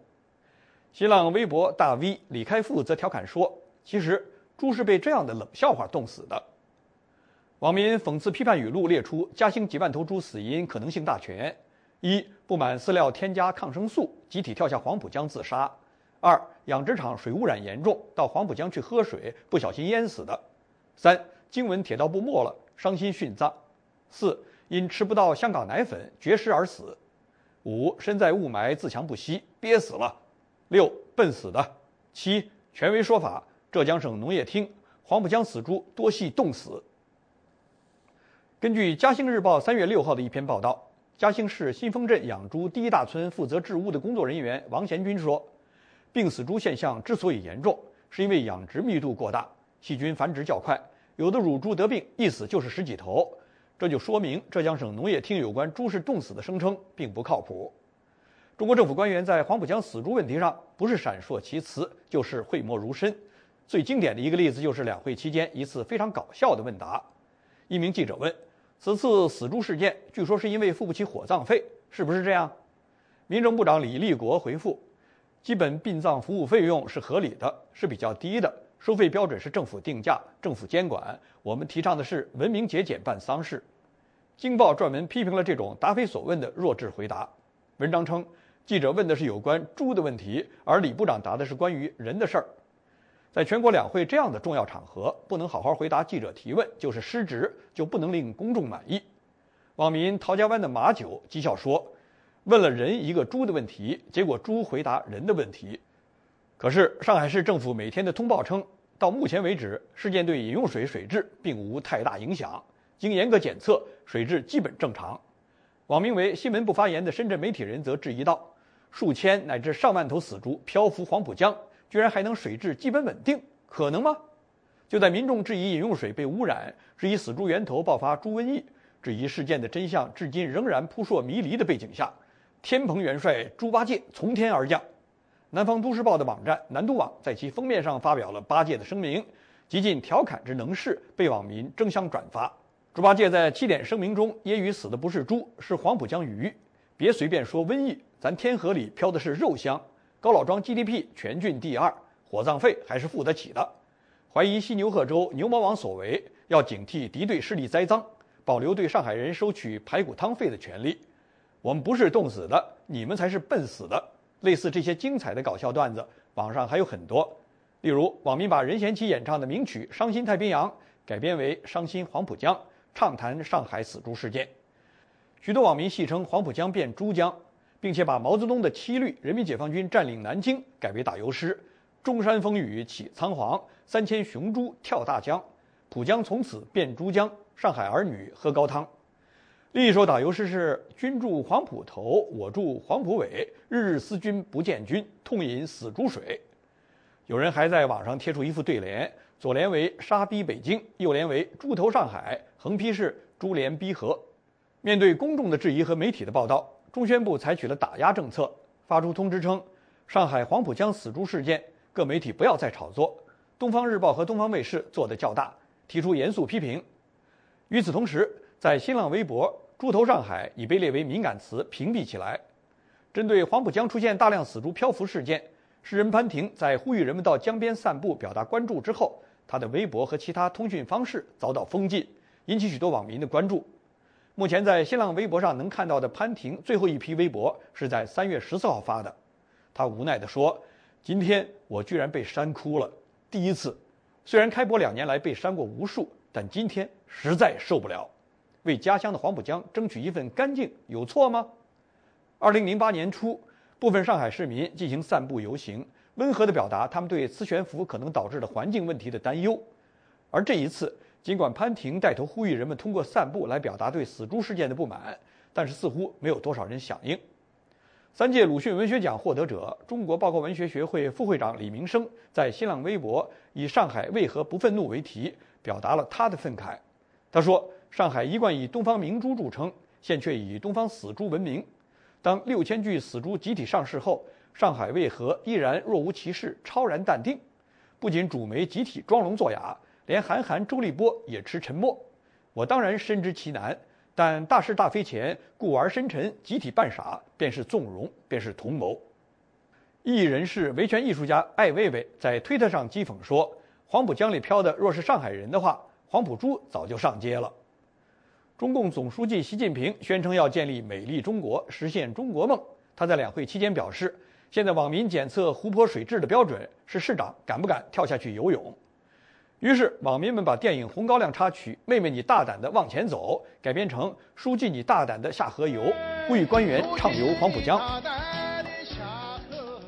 新浪微博大 V 李开复则调侃说，其实猪是被这样的冷笑话冻死的。网民讽刺批判语录列出嘉兴几万头猪死因可能性大全：一、不满饲料添加抗生素，集体跳下黄浦江自杀；2. 养殖场水污染严重，到黄浦江去喝水不小心淹死的； 3. 经文铁道部没了，伤心殉葬； 4. 因吃不到香港奶粉绝食而死； 5. 身在雾霾自强不息，憋死了； 6. 笨死的； 7. 权威说法，浙江省农业厅黄浦江死猪多系冻死。根据嘉兴日报3月6号的一篇报道，嘉兴市新丰镇养猪第一大村负责治污的工作人员王贤军说，病死猪现象之所以严重，是因为养殖密度过大，细菌繁殖较快，有的乳猪得病一死就是10几头，这就说明浙江省农业厅有关猪是冻死的声称并不靠谱。中国政府官员在黄浦江死猪问题上不是闪烁其词，就是讳莫如深。最经典的一个例子就是两会期间一次非常搞笑的问答，一名记者问，此次死猪事件据说是因为付不起火葬费，是不是这样？民政部长李立国回复，基本殡葬服务费用是合理的，是比较低的，收费标准是政府定价，政府监管，我们提倡的是文明节俭办丧事。京报专门批评了这种答非所问的弱智回答。文章称，记者问的是有关猪的问题，而李部长答的是关于人的事儿。在全国两会这样的重要场合，不能好好回答记者提问就是失职，就不能令公众满意。网民陶家湾的马九讥笑说，问了人一个猪的问题，结果猪回答人的问题。可是上海市政府每天的通报称，到目前为止，事件对饮用水水质并无太大影响，经严格检测，水质基本正常。网名为新闻不发言的深圳媒体人则质疑道，数千乃至上万头死猪漂浮黄浦江，居然还能水质基本稳定，可能吗？就在民众质疑饮用水被污染，质疑死猪源头爆发猪瘟疫，质疑事件的真相至今仍然扑朔迷离的背景下，天蓬元帅猪八戒从天而降。南方都市报的网站南都网在其封面上发表了八戒的声明，极尽调侃之能事，被网民争相转发。猪八戒在7点声明中揶揄死的不是猪，是黄浦江鱼，别随便说瘟疫，咱天河里飘的是肉香，高老庄 GDP 全郡第2，火葬费还是付得起的。怀疑西牛贺州牛魔王所为，要警惕敌对势力栽赃，保留对上海人收取排骨汤费的权利。我们不是冻死的，你们才是笨死的。类似这些精彩的搞笑段子，网上还有很多。例如，网民把任贤齐演唱的名曲《伤心太平洋》改编为《伤心黄浦江》，畅谈上海死猪事件。许多网民戏称黄浦江变猪江，并且把毛泽东的七律“人民解放军占领南京”改为打油诗：“中山风雨起苍黄，3000雄猪跳大江，浦江从此变猪江，上海儿女喝高汤。”另一首打油诗是“君住黄浦头，我住黄浦尾，日日思君不见君，痛饮死猪水。”有人还在网上贴出一副对联，左联为“杀逼北京”，右联为“猪头上海”，横批是“株连逼和”。面对公众的质疑和媒体的报道，中宣部采取了打压政策，发出通知称，上海黄浦江死猪事件，各媒体不要再炒作，东方日报和东方卫视做得较大，提出严肃批评。与此同时，在新浪微博，猪头上海已被列为敏感词，屏蔽起来。针对黄浦江出现大量死猪漂浮事件，诗人潘婷在呼吁人们到江边散步表达关注之后，他的微博和其他通讯方式遭到封禁，引起许多网民的关注。目前在新浪微博上能看到的潘婷最后一批微博是在3月14号发的。他无奈地说：“今天我居然被删哭了，第一次。虽然开播2年来被删过无数，但今天实在受不了。为家乡的黄浦江争取一份干净，有错吗？”2008年初，部分上海市民进行散步游行，温和地表达他们对磁悬浮可能导致的环境问题的担忧。而这一次，尽管潘婷带头呼吁人们通过散步来表达对死猪事件的不满，但是似乎没有多少人响应。3届鲁迅文学奖获得者、中国报告文学学会副会长李明生在新浪微博以“上海为何不愤怒”为题，表达了他的愤慨。他说：“上海一贯以东方明珠著称，现却以东方死猪闻名。当6000具死猪集体上市后，上海为何依然若无其事，超然淡定？不仅主媒集体装聋作哑，连韩寒、周立波也持沉默。我当然深知其难，但大是大非前故而深沉，集体扮傻，便是纵容，便是同谋。”异议人士、维权艺术家艾薇薇在推特上讥讽说：“黄浦江里漂的若是上海人的话，黄浦猪早就上街了。”中共总书记习近平宣称要建立美丽中国，实现中国梦。他在两会期间表示，现在网民检测湖泊水质的标准是市长敢不敢跳下去游泳。于是网民们把电影《红高粱》插曲“妹妹你大胆地往前走”改编成“书记你大胆地下河游”，呼吁官员畅游黄浦江。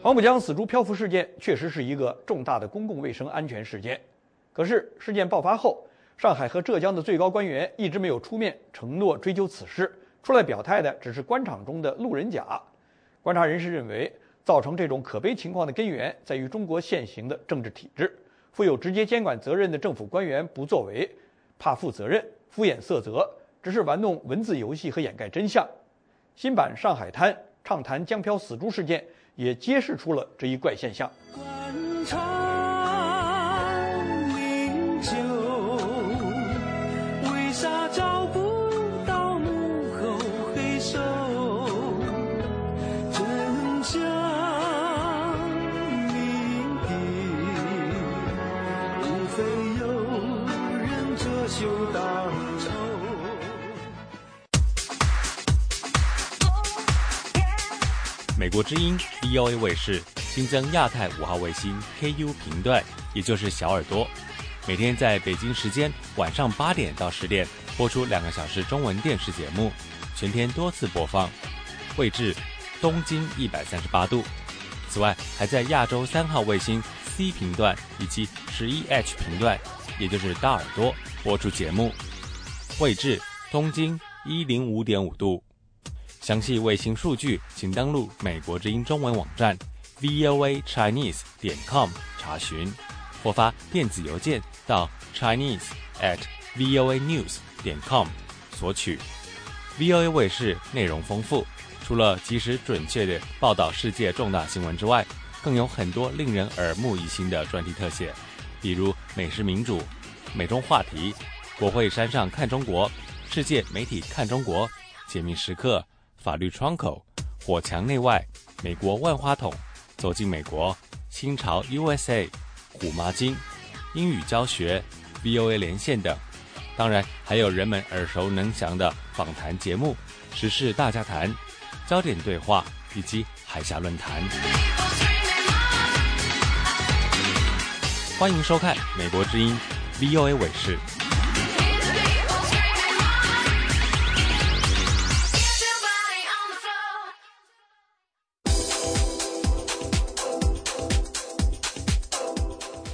黄浦江死猪漂浮事件确实是一个重大的公共卫生安全事件，可是事件爆发后，上海和浙江的最高官员一直没有出面承诺追究此事，出来表态的只是官场中的路人甲。观察人士认为，造成这种可悲情况的根源在于中国现行的政治体制，负有直接监管责任的政府官员不作为，怕负责任，敷衍塞责，只是玩弄文字游戏和掩盖真相。新版《上海滩》畅谈江漂死猪事件，也揭示出了这一怪现象。美国之音 VOA 卫视新增亚太5号卫星 KU 频段，也就是小耳朵，每天在北京时间晚上8点到10点播出2个小时中文电视节目，全天多次播放。位置东经138度。此外，还在亚洲3号卫星 C 频段以及 11H 频段，也就是大耳朵播出节目，位置东经 105.5 度。详细卫星数据请登录美国之音中文网站 voachinese.com 查询，或发电子邮件到 chinese@voanews.com 索取。 VOA 卫视内容丰富，除了及时准确地报道世界重大新闻之外，更有很多令人耳目一新的专题特写，比如美食民主、美中话题、国会山上看中国、世界媒体看中国、解密时刻、法律窗口、火墙内外、美国万花筒、走进美国、新潮 USA、虎妈经、英语教学、VOA 连线等。当然还有人们耳熟能详的访谈节目、时事大家谈、焦点对话以及海峡论坛。欢迎收看美国之音 VOA 卫视。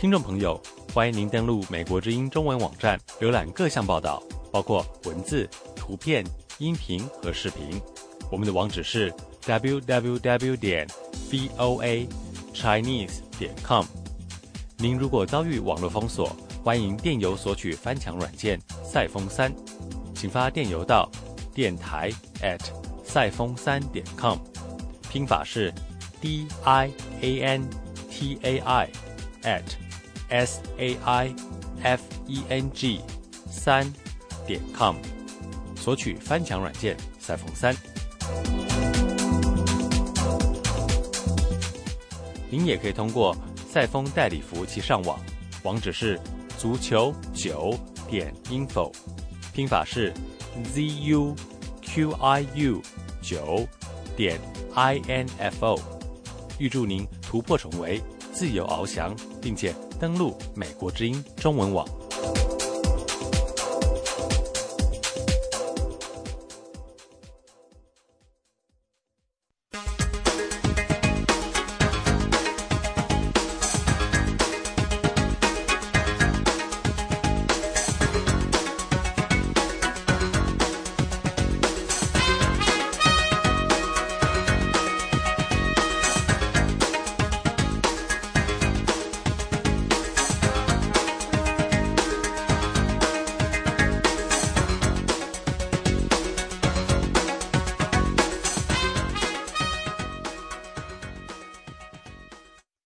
听众朋友，欢迎您登录美国之音中文网站，浏览各项报道，包括文字、图片、音频和视频。我们的网址是 www.voachinese.com。您如果遭遇网络封锁，欢迎电邮索取翻墙软件赛峰3，请发电邮到电台@赛峰3.com， 拼法是 dinantai@saifeng3.com， 索取翻墙软件赛峰3。您也可以通过赛峰代理服务器上网，网址是足球9.info， 拼法是 zuqiu9.info。 预祝您突破重围，自由翱翔，并且登录美国之音中文网。